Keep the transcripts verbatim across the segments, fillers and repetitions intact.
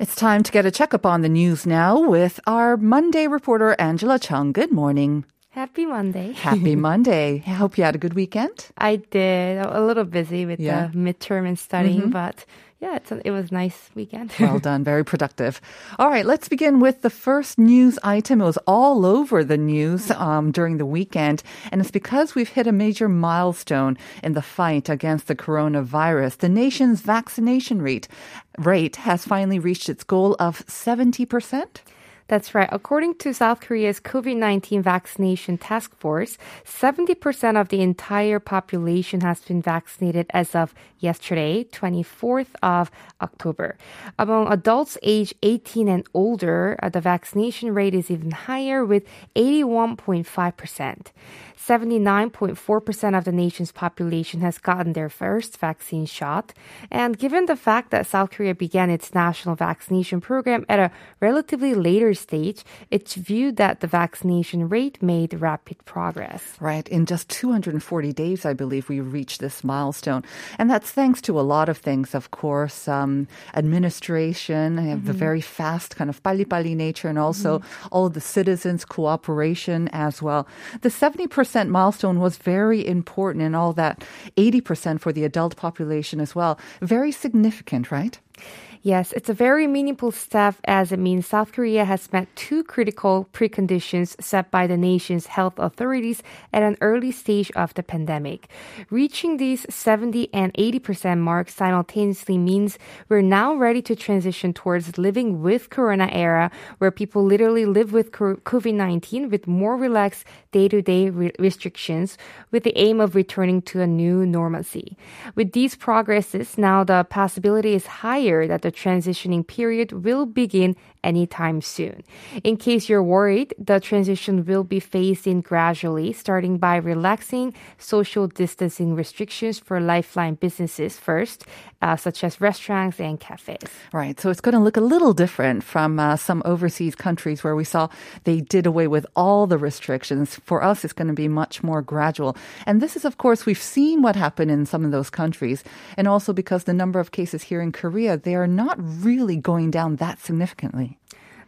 It's time to get a checkup on the news now with our Monday reporter, Angela Chung. Good morning. Happy Monday. Happy Monday. I hope you had a good weekend. I did. A little busy with yeah. the midterm and studying, mm-hmm. but yeah, it's a, it was a nice weekend. Well done. Very productive. All right, let's begin with the first news item. It was all over the news um, during the weekend, and it's because we've hit a major milestone in the fight against the coronavirus. The nation's vaccination rate rate has finally reached its goal of seventy percent. That's right. According to South Korea's covid nineteen vaccination task force, seventy percent of the entire population has been vaccinated as of yesterday, twenty-fourth of October. Among adults age eighteen and older, the vaccination rate is even higher with eighty-one point five percent. seventy-nine point four percent of the nation's population has gotten their first vaccine shot. And given the fact that South Korea began its national vaccination program at a relatively later stage, it's viewed that the vaccination rate made rapid progress. Right. In just two hundred forty days, I believe, we reached this milestone. And that's thanks to a lot of things, of course, um, administration, mm-hmm. the very fast kind of 빨리빨리 nature, and also mm-hmm. all the citizens' cooperation as well. The seventy percent milestone was very important, and all that eighty percent for the adult population as well. Very significant, right? Yes, it's a very meaningful step as it means South Korea has met two critical preconditions set by the nation's health authorities at an early stage of the pandemic. Reaching these seventy and eighty percent marks simultaneously means we're now ready to transition towards living with corona era, where people literally live with covid nineteen with more relaxed day-to-day re- restrictions with the aim of returning to a new normalcy. With these progresses, now the possibility is higher that the The transitioning period will begin anytime soon. In case you're worried, the transition will be phased in gradually, starting by relaxing social distancing restrictions for lifeline businesses first, uh, such as restaurants and cafes. Right, so it's going to look a little different from uh, some overseas countries where we saw they did away with all the restrictions. For us, it's going to be much more gradual. And this is, of course, we've seen what happened in some of those countries, and also because the number of cases here in Korea, they are not really going down that significantly.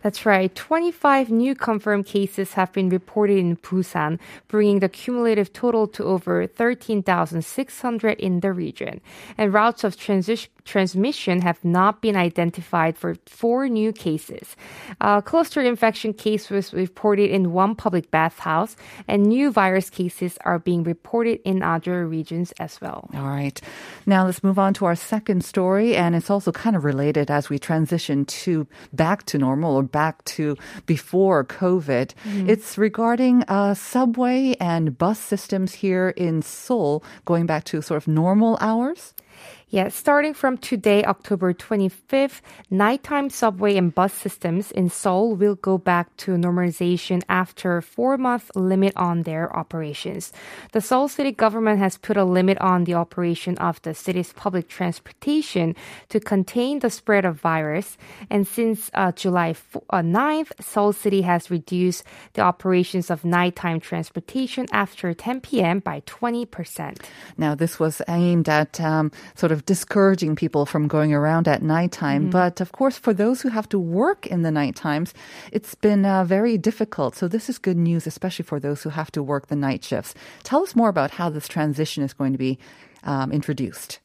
That's right. twenty-five new confirmed cases have been reported in Busan, bringing the cumulative total to over thirteen thousand six hundred in the region. And routes of transition transmission have not been identified for four new cases. A cluster infection case was reported in one public bathhouse, and new virus cases are being reported in other regions as well. All right. Now let's move on to our second story, and it's also kind of related as we transition to back to normal or back to before COVID. Mm-hmm. It's regarding uh, subway and bus systems here in Seoul going back to sort of normal hours. Yes, yeah, starting from today, October twenty-fifth, nighttime subway and bus systems in Seoul will go back to normalization after a four-month limit on their operations. The Seoul city government has put a limit on the operation of the city's public transportation to contain the spread of virus. And since uh, July ninth, Seoul city has reduced the operations of nighttime transportation after ten p.m. by twenty percent. Now, this was aimed at um, sort of discouraging people from going around at nighttime. Mm-hmm. But of course, for those who have to work in the night times, it's been uh, very difficult. So this is good news, especially for those who have to work the night shifts. Tell us more about how this transition is going to be um, introduced.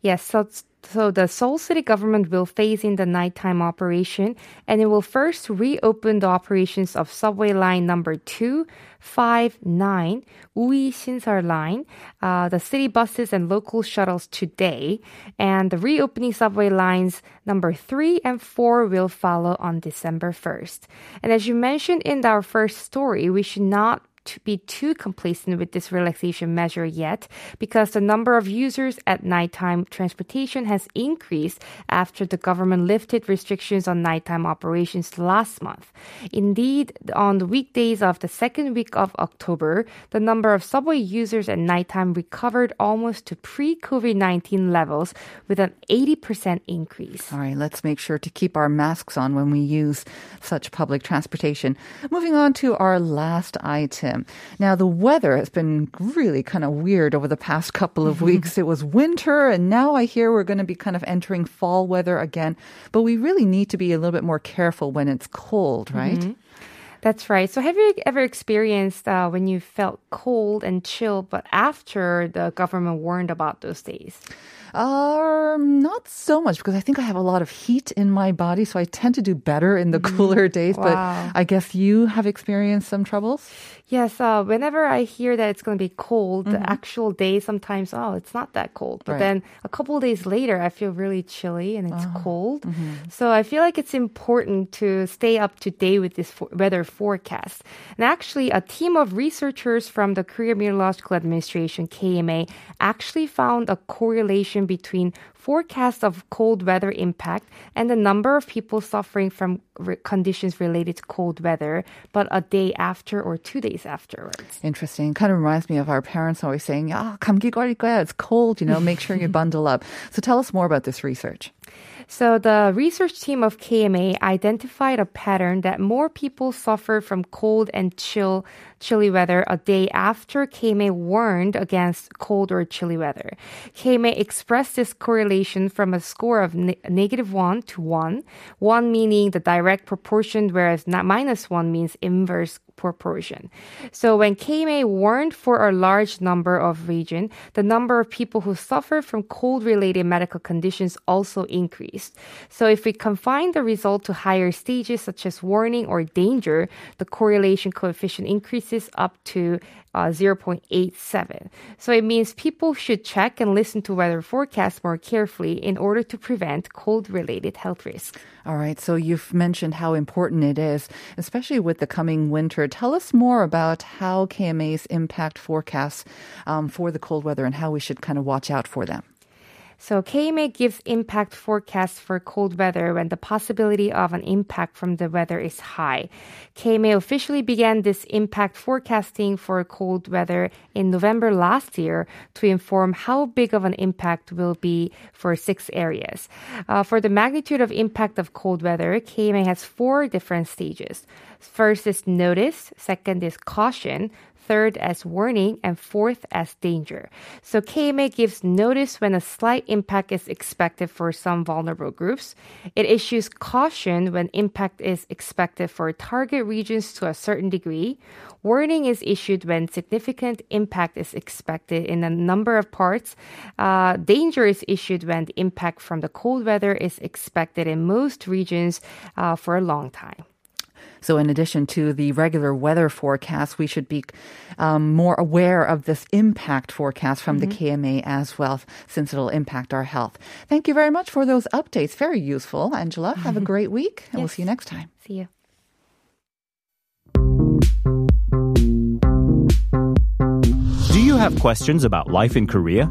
Yes, so it's So the Seoul city government will phase in the nighttime operation, and it will first reopen the operations of subway line number two, five, nine, Uyi Shinsar line, uh, the city buses and local shuttles today, and the reopening subway lines number three and four will follow on December first. And as you mentioned in our first story, we should not to be too complacent with this relaxation measure yet, because the number of users at nighttime transportation has increased after the government lifted restrictions on nighttime operations last month. Indeed, on the weekdays of the second week of October, the number of subway users at nighttime recovered almost to pre-COVID nineteen levels with an eighty percent increase. All right, let's make sure to keep our masks on when we use such public transportation. Moving on to our last item. Now, the weather has been really kind of weird over the past couple of weeks. It was winter, and now I hear we're going to be kind of entering fall weather again. But we really need to be a little bit more careful when it's cold, right? Mm-hmm. That's right. So have you ever experienced uh, when you felt cold and chill, but after the government warned about those days? Um, not so much, because I think I have a lot of heat in my body, so I tend to do better in the cooler days. Wow. But I guess you have experienced some troubles? Yes. Uh, whenever I hear that it's going to be cold, mm-hmm. the actual day sometimes, oh, it's not that cold. But right. then a couple of days later, I feel really chilly and it's uh-huh. cold. Mm-hmm. So I feel like it's important to stay up to date with this fo- weather forecast. And actually, a team of researchers from the Korea Meteorological Administration, K M A, actually found a correlation between forecasts of cold weather impact and the number of people suffering from re- conditions related to cold weather, but a day after or two days afterwards. Interesting. Kind of reminds me of our parents always saying, ah, 감기 걸릴 거야. It's cold, you know, make sure you bundle up. So tell us more about this research. So the research team of K M A identified a pattern that more people suffered from cold and chill, chilly weather a day after K M A warned against cold or chilly weather. K M A expressed this correlation from a score of ne- negative one to one, one meaning the direct proportion, whereas not minus one means inverse proportion. So when K M A warned for a large number of regions, the number of people who suffered from cold-related medical conditions also increased. So if we confine the result to higher stages such as warning or danger, the correlation coefficient increases up to uh, zero point eight seven. So it means people should check and listen to weather forecasts more carefully in order to prevent cold-related health risks. All right, so you've mentioned how important it is, especially with the coming winter. Tell us more about how K M A's impact forecasts um, for the cold weather and how we should kind of watch out for them. So K M A gives impact forecasts for cold weather when the possibility of an impact from the weather is high. K M A officially began this impact forecasting for cold weather in November last year to inform how big of an impact will be for six areas. Uh, for the magnitude of impact of cold weather, K M A has four different stages. First is notice, second is caution, third as warning, and fourth as danger. So K M A gives notice when a slight impact is expected for some vulnerable groups. It issues caution when impact is expected for target regions to a certain degree. Warning is issued when significant impact is expected in a number of parts. Uh, danger is issued when the impact from the cold weather is expected in most regions uh, for a long time. So in addition to the regular weather forecast, we should be um, more aware of this impact forecast from mm-hmm. the K M A as well, since it'll impact our health. Thank you very much for those updates. Very useful, Angela. Have a great week, and yes. we'll see you next time. See you. Do you have questions about life in Korea?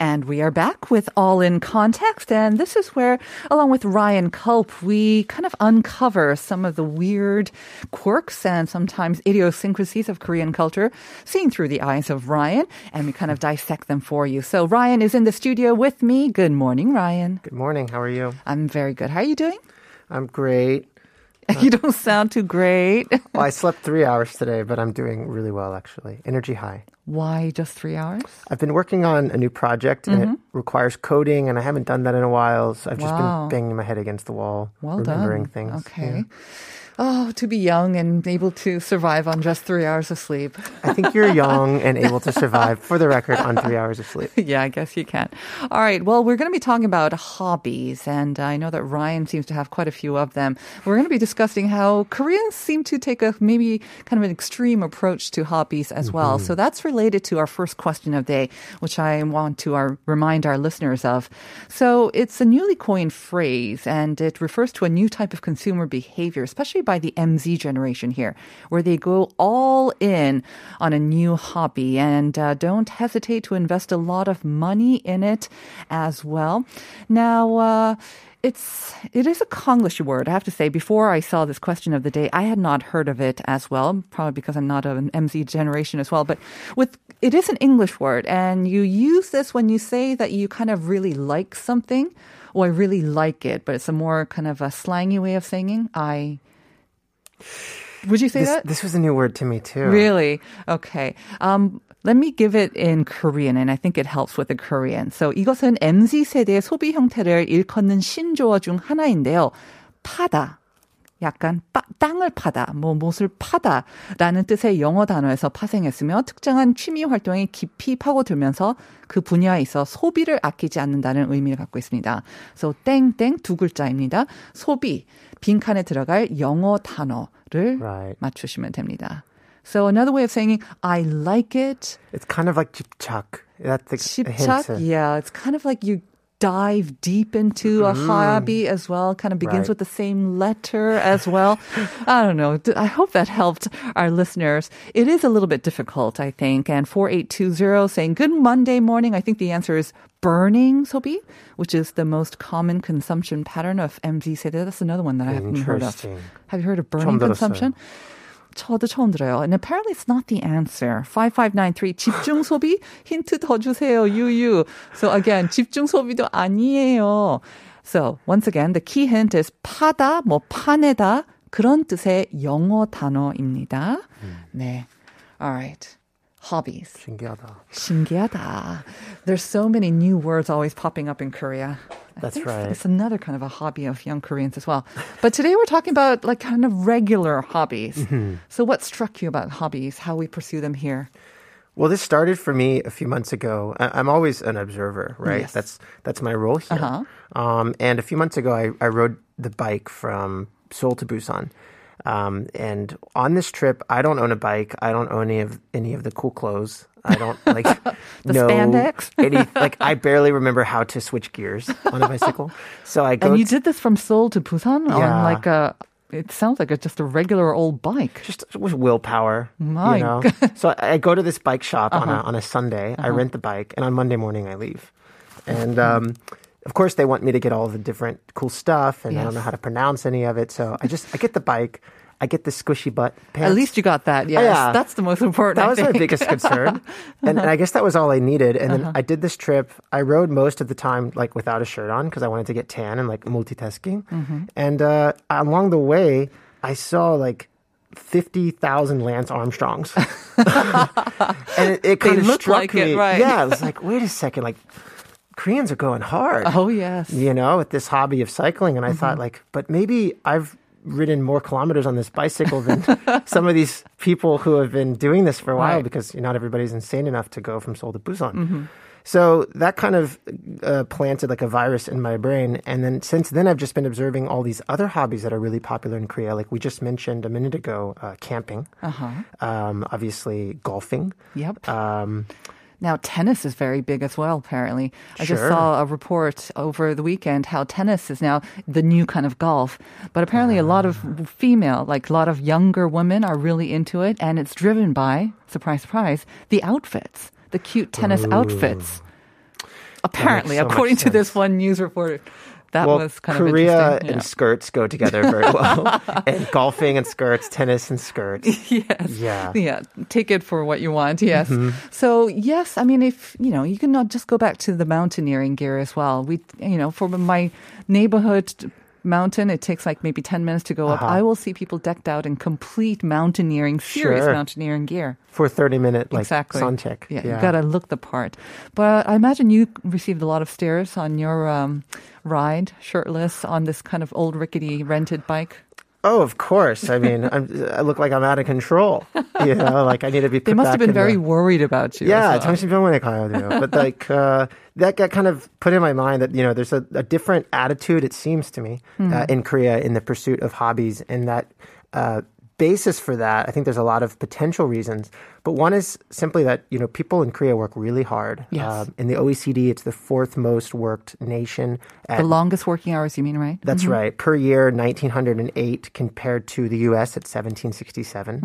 And we are back with All in Context, and this is where, along with Ryan Culp, we kind of uncover some of the weird quirks and sometimes idiosyncrasies of Korean culture, seen through the eyes of Ryan, and we kind of dissect them for you. So Ryan is in the studio with me. Good morning, Ryan. Good morning. How are you? I'm very good. How are you doing? I'm great. You don't sound too great. Well, I slept three hours today, but I'm doing really well, actually. Energy high. Why just three hours? I've been working on a new project, and mm-hmm. it requires coding, and I haven't done that in a while, so I've just wow. been banging my head against the wall, well remembering done. Things. Okay. Yeah. Oh, to be young and able to survive on just three hours of sleep. I think you're young and able to survive, for the record, on three hours of sleep. Yeah, I guess you can. All right. Well, we're going to be talking about hobbies, and I know that Ryan seems to have quite a few of them. We're going to be discussing how Koreans seem to take a maybe kind of an extreme approach to hobbies as mm-hmm. well. So that's related to our first question of the day, which I want to our, remind our listeners of. So it's a newly coined phrase, and it refers to a new type of consumer behavior, especially by By the M Z generation here, where they go all in on a new hobby and uh, don't hesitate to invest a lot of money in it as well. Now, uh, It's, it is a Konglish word, I have to say. Before I saw this question of the day, I had not heard of it as well, probably because I'm not an M Z generation as well. But with, it is an English word, and you use this when you say that you kind of really like something, or I really like it, but it's a more kind of a slangy way of saying I... Would you say this, that? This was a new word to me too. Really? Okay. Um, let me give it in Korean, and I think it helps with the Korean. So 이것은 엠지 세대의 소비 형태를 일컫는 신조어 중 하나인데요. 파다. 약간 빠, 땅을 파다, 뭐 못을 파다라는 뜻의 영어 단어에서 파생했으며 특정한 취미 활동에 깊이 파고들면서 그 분야에 있어 소비를 아끼지 않는다는 의미를 갖고 있습니다. So 땡땡 두 글자입니다. 소비, 빈칸에 들어갈 영어 단어를 right. 맞추시면 됩니다. So another way of saying I like it. It's kind of like 집착. That's the hint. 집착, yeah. It's kind of like you dive deep into a mm. hobby as well. Kind of begins right. with the same letter as well. I don't know. I hope that helped our listeners. It is a little bit difficult, I think. And four eight two zero saying, good Monday morning. I think the answer is burning 소비, which is the most common consumption pattern of M Z 세대. That's another one that I haven't heard of. Have you heard of burning consumption? 저도 처음 들어요. And apparently it's not the answer. five five nine three, 집중 소비? 힌트 더 주세요, 유유. So again, 집중 소비도 아니에요. So once again, the key hint is 파다, 뭐 파내다, 그런 뜻의 영어 단어입니다. 음. 네. All right. Hobbies. 신기하다. 신기하다. There's so many new words always popping up in Korea. I That's think right. It's another kind of a hobby of young Koreans as well. But today we're talking about like kind of regular hobbies. Mm-hmm. So what struck you about hobbies, how we pursue them here? Well, this started for me a few months ago. I'm always an observer, right? Yes. That's that's my role here. Uh-huh. Um, and a few months ago, I, I rode the bike from Seoul to Busan. Um, and on this trip, I don't own a bike. I don't own any of any of the cool clothes. I don't like the know spandex. any, like I barely remember how to switch gears on a bicycle. So I go. And you t- did this from Seoul to Busan yeah. on like a. It sounds like a, just a regular old bike. Just with willpower. My you know? God. So I, I go to this bike shop uh-huh. on a on a Sunday. Uh-huh. I rent the bike, and on Monday morning I leave. And. Um, Of course, they want me to get all the different cool stuff, and yes. I don't know how to pronounce any of it. So I just, I get the bike, I get the squishy butt pants. At least you got that, yes. Oh, yeah. That's the most important, That I was think. my biggest concern. and, and I guess that was all I needed. And uh-huh. then I did this trip. I rode most of the time, like, without a shirt on, because I wanted to get tan and, like, multitasking. Mm-hmm. And uh, along the way, I saw, like, fifty thousand Lance Armstrongs. and it, it kind they of struck like me. It, right. Yeah, I was like, wait a second, like... Koreans are going hard. Oh, yes. You know, with this hobby of cycling. And I mm-hmm. thought, like, but maybe I've ridden more kilometers on this bicycle than some of these people who have been doing this for a while right. because not everybody's insane enough to go from Seoul to Busan. Mm-hmm. So that kind of uh, planted like a virus in my brain. And then since then, I've just been observing all these other hobbies that are really popular in Korea. Like we just mentioned a minute ago, uh, camping, uh-huh. um, obviously golfing. Yep. Um Now, tennis is very big as well, apparently. I sure. just saw a report over the weekend how tennis is now the new kind of golf. But apparently uh. a lot of female, like a lot of younger women are really into it. And it's driven by, surprise, surprise, the outfits, the cute tennis Ooh. outfits. Apparently, so according to this one news report. That well, was kind Korea of interesting. Korea and yeah. skirts go together very well. and golfing and skirts, tennis and skirts. Yes. Yeah. Yeah. Take it for what you want. Yes. Mm-hmm. So, yes, I mean, if, you know, you can not just go back to the mountaineering gear as well. We, you know, for my neighborhood mountain, it takes like maybe ten minutes to go uh-huh. up. I will see people decked out in complete mountaineering, serious sure. mountaineering gear. For thirty minute like, exactly. sun check. Yeah, yeah. You've got to look the part. But I imagine you received a lot of stares on your um, ride, shirtless, on this kind of old rickety rented bike. Oh, of course. I mean, I'm, I look like I'm out of control. You know, like I need to be put They must back have been very the, worried about you. Yeah, 정신병원에 가야 돼요. But like uh, that got kind of put in my mind that, you know, there's a, a different attitude, it seems to me, mm. uh, in Korea in the pursuit of hobbies. And that uh, basis for that, I think there's a lot of potential reasons. But one is simply that, you know, people in Korea work really hard. Yes. Uh, in the O E C D, it's the fourth most worked nation. At, the longest working hours, you mean, right? That's mm-hmm. right. Per year, nineteen oh eight compared to the U S at seventeen sixty-seven.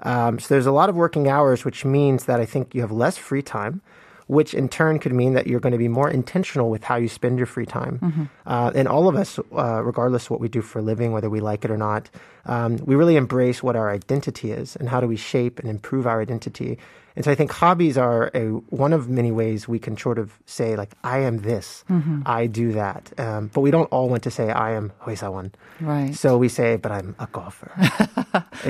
Mm-hmm. Um, so there's a lot of working hours, which means that I think you have less free time, which in turn could mean that you're going to be more intentional with how you spend your free time. Mm-hmm. Uh, and all of us, uh, regardless of what we do for a living, whether we like it or not, um, we really embrace what our identity is and how do we shape and improve our identity. And so I think hobbies are a, one of many ways we can sort of say, like, I am this, mm-hmm. I do that. Um, but we don't all want to say, I am hoisawan. Right. So we say, but I'm a golfer.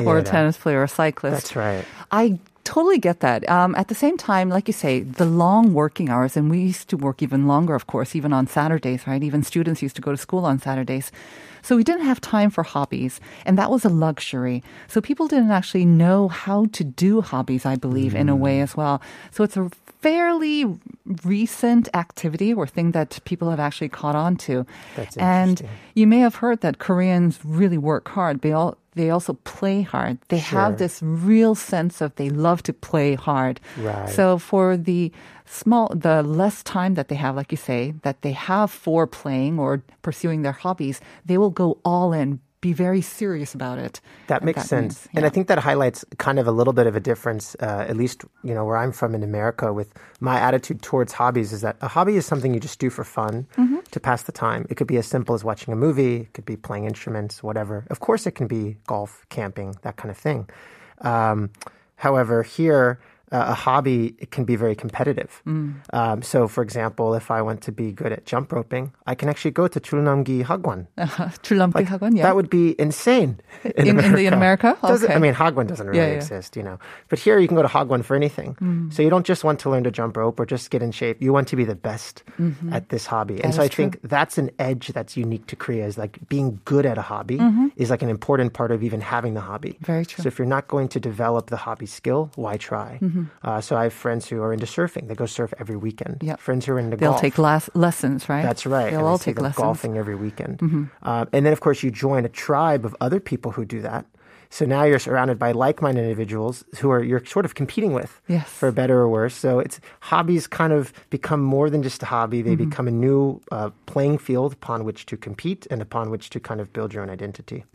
Or a know. tennis player or a cyclist. That's right. I totally get that. Um, at the same time, like you say, the long working hours, and we used to work even longer, of course, even on Saturdays, right? Even students used to go to school on Saturdays. So we didn't have time for hobbies, and that was a luxury. So people didn't actually know how to do hobbies, I believe, mm. in a way as well. So it's a fairly recent activity or thing that people have actually caught on to. That's and you may have heard that Koreans really work hard. They all They also play hard. They sure. have this real sense of they love to play hard. Right. So for the small, the less time that they have, like you say, that they have for playing or pursuing their hobbies, they will go all in, be very serious about it. That makes that sense. Means, yeah. And I think that highlights kind of a little bit of a difference, uh, at least, you know, where I'm from in America with my attitude towards hobbies is that a hobby is something you just do for fun. Mm-hmm. To pass the time. It could be as simple as watching a movie. It could be playing instruments, whatever. Of course, it can be golf, camping, that kind of thing. Um, however, here, uh, a hobby, it can be very competitive. Mm. Um, so, for example, if I want to be good at jump roping, I can actually go to Jultnomgi hagwon. Jultnomgi hagwon, yeah. That would be insane. In, in, America. In, the, in America? Okay. I mean, hagwon doesn't really yeah, yeah. exist, you know. But here, you can go to hagwon for anything. Mm. So you don't just want to learn to jump rope or just get in shape. You want to be the best mm-hmm. at this hobby. That and so I true. think that's an edge that's unique to Korea is like being good at a hobby mm-hmm. is like an important part of even having the hobby. Very true. So if you're not going to develop the hobby skill, why try? Mm-hmm. Uh, so I have friends who are into surfing. They go surf every weekend. Yep. Friends who are into They'll golf. They'll take las- lessons, right? That's right. They'll and all they take lessons. Golfing every weekend. Mm-hmm. Uh, and then, of course, you join a tribe of other people who do that. So now you're surrounded by like-minded individuals who are you're sort of competing with, yes. for better or worse. So it's hobbies kind of become more than just a hobby. They mm-hmm. become a new uh, playing field upon which to compete and upon which to kind of build your own identity.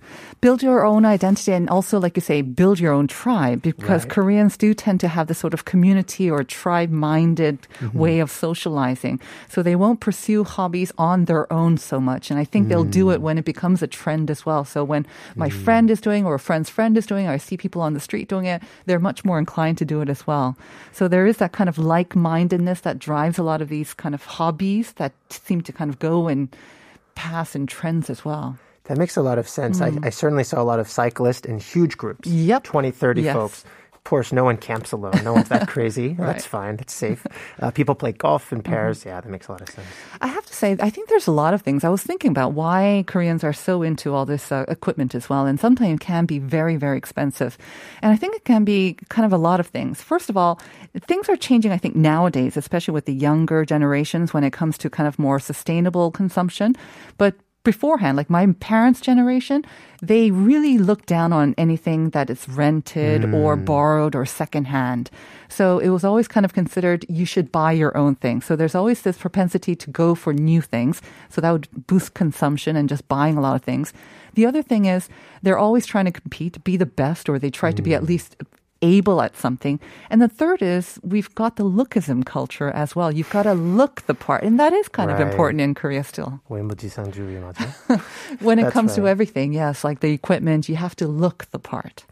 Build your own identity and also, like you say, build your own tribe because right. Koreans do tend to have this sort of community or tribe-minded mm-hmm. way of socializing. So they won't pursue hobbies on their own so much. And I think mm. they'll do it when it becomes a trend as well. So when my mm. friend is doing or a friend's friend is doing, I see people on the street doing it, they're much more inclined to do it as well. So there is that kind of like-mindedness that drives a lot of these kind of hobbies that seem to kind of go and pass in trends as well. That makes a lot of sense. Mm. I, I certainly saw a lot of cyclists in huge groups, yep. twenty, thirty yes. folks. Of course, no one camps alone. No one's that crazy. Right. That's fine. That's safe. Uh, people play golf in pairs. Mm-hmm. Yeah, that makes a lot of sense. I have to say, I think there's a lot of things. I was thinking about why Koreans are so into all this uh, equipment as well, and sometimes it can be very, very expensive. And I think it can be kind of a lot of things. First of all, things are changing, I think, nowadays, especially with the younger generations when it comes to kind of more sustainable consumption. But beforehand, like my parents' generation, they really looked down on anything that is rented mm. or borrowed or secondhand. So it was always kind of considered you should buy your own thing. So there's always this propensity to go for new things. So that would boost consumption and just buying a lot of things. The other thing is they're always trying to compete, be the best, or they try mm. to be at least able at something. And the third is we've got the lookism culture as well. You've got to look the part. And that is kind right. of important in Korea still. When it That's comes right. to everything, yes, like the equipment, you have to look the part.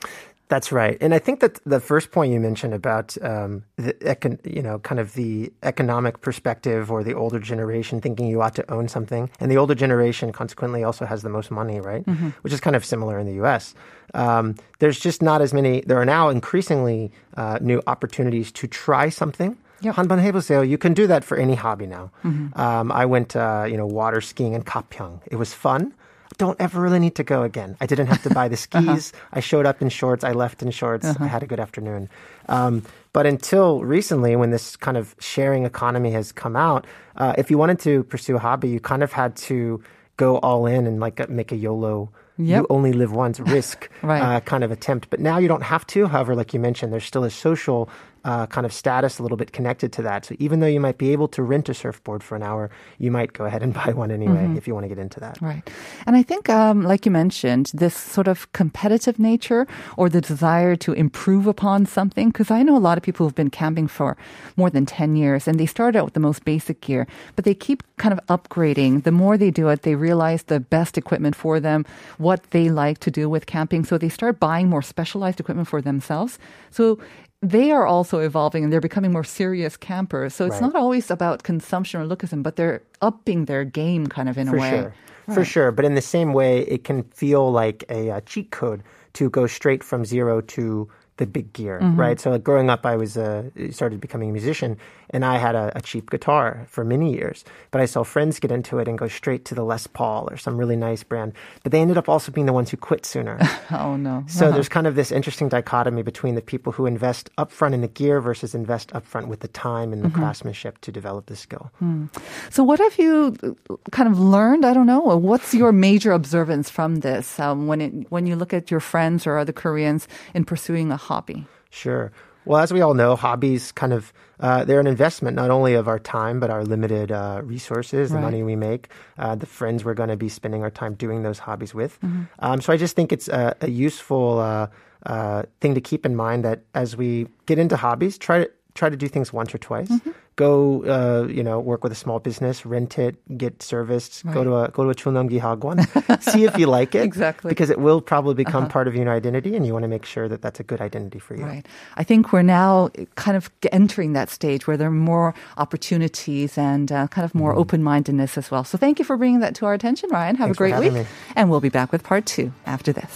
That's right. And I think that the first point you mentioned about, um, the econ- you know, kind of the economic perspective or the older generation thinking you ought to own something. And the older generation consequently also has the most money, right? Mm-hmm. Which is kind of similar in the U S. Um, there's just not as many, there are now increasingly uh, new opportunities to try something. Yep. 한번 해보세요. You can do that for any hobby now. Mm-hmm. Um, I went, uh, you know, water skiing in Gapyeong. It was fun. Don't ever really need to go again. I didn't have to buy the skis. uh-huh. I showed up in shorts. I left in shorts. Uh-huh. I had a good afternoon. Um, but until recently, when this kind of sharing economy has come out, uh, if you wanted to pursue a hobby, you kind of had to go all in and like make a YOLO, yep. you only live once, risk right. uh, kind of attempt. But now you don't have to. However, like you mentioned, there's still a social Uh, kind of status a little bit connected to that. So even though you might be able to rent a surfboard for an hour, you might go ahead and buy one anyway mm-hmm. if you want to get into that. Right. And I think, um, like you mentioned, this sort of competitive nature or the desire to improve upon something, because I know a lot of people who've been camping for more than ten years and they start out with the most basic gear, but they keep kind of upgrading. The more they do it, they realize the best equipment for them, what they like to do with camping. So they start buying more specialized equipment for themselves. So they are also evolving and they're becoming more serious campers. So it's right. not always about consumption or lookism, but they're upping their game kind of in For a way. Sure. Right. For sure. But in the same way, it can feel like a, a cheat code to go straight from zero to the big gear, mm-hmm. right? So like growing up, I was uh, started becoming a musician and I had a, a cheap guitar for many years, but I saw friends get into it and go straight to the Les Paul or some really nice brand, but they ended up also being the ones who quit sooner. oh no. So uh-huh. there's kind of this interesting dichotomy between the people who invest upfront in the gear versus invest upfront with the time and the mm-hmm. craftsmanship to develop the skill. Mm. So what have you kind of learned? I don't know. What's your major observance from this um, when it, when you look at your friends or other Koreans in pursuing a hobby? Sure. Well, as we all know, hobbies kind of, uh, they're an investment not only of our time, but our limited uh, resources, right. the money we make, uh, the friends we're going to be spending our time doing those hobbies with. Mm-hmm. Um, so I just think it's a, a useful uh, uh, thing to keep in mind that as we get into hobbies, try to try to do things once or twice. Mm-hmm. Go, uh, you know, work with a small business, rent it, get serviced, right. go to a go to a Jultnomgi hagwon, see if you like it. Exactly. Because it will probably become uh-huh. part of your identity and you want to make sure that that's a good identity for you. Right. I think we're now kind of entering that stage where there are more opportunities and uh, kind of more mm-hmm. open-mindedness as well. So thank you for bringing that to our attention, Ryan. Have Thanks a great week. Me. And we'll be back with part two after this.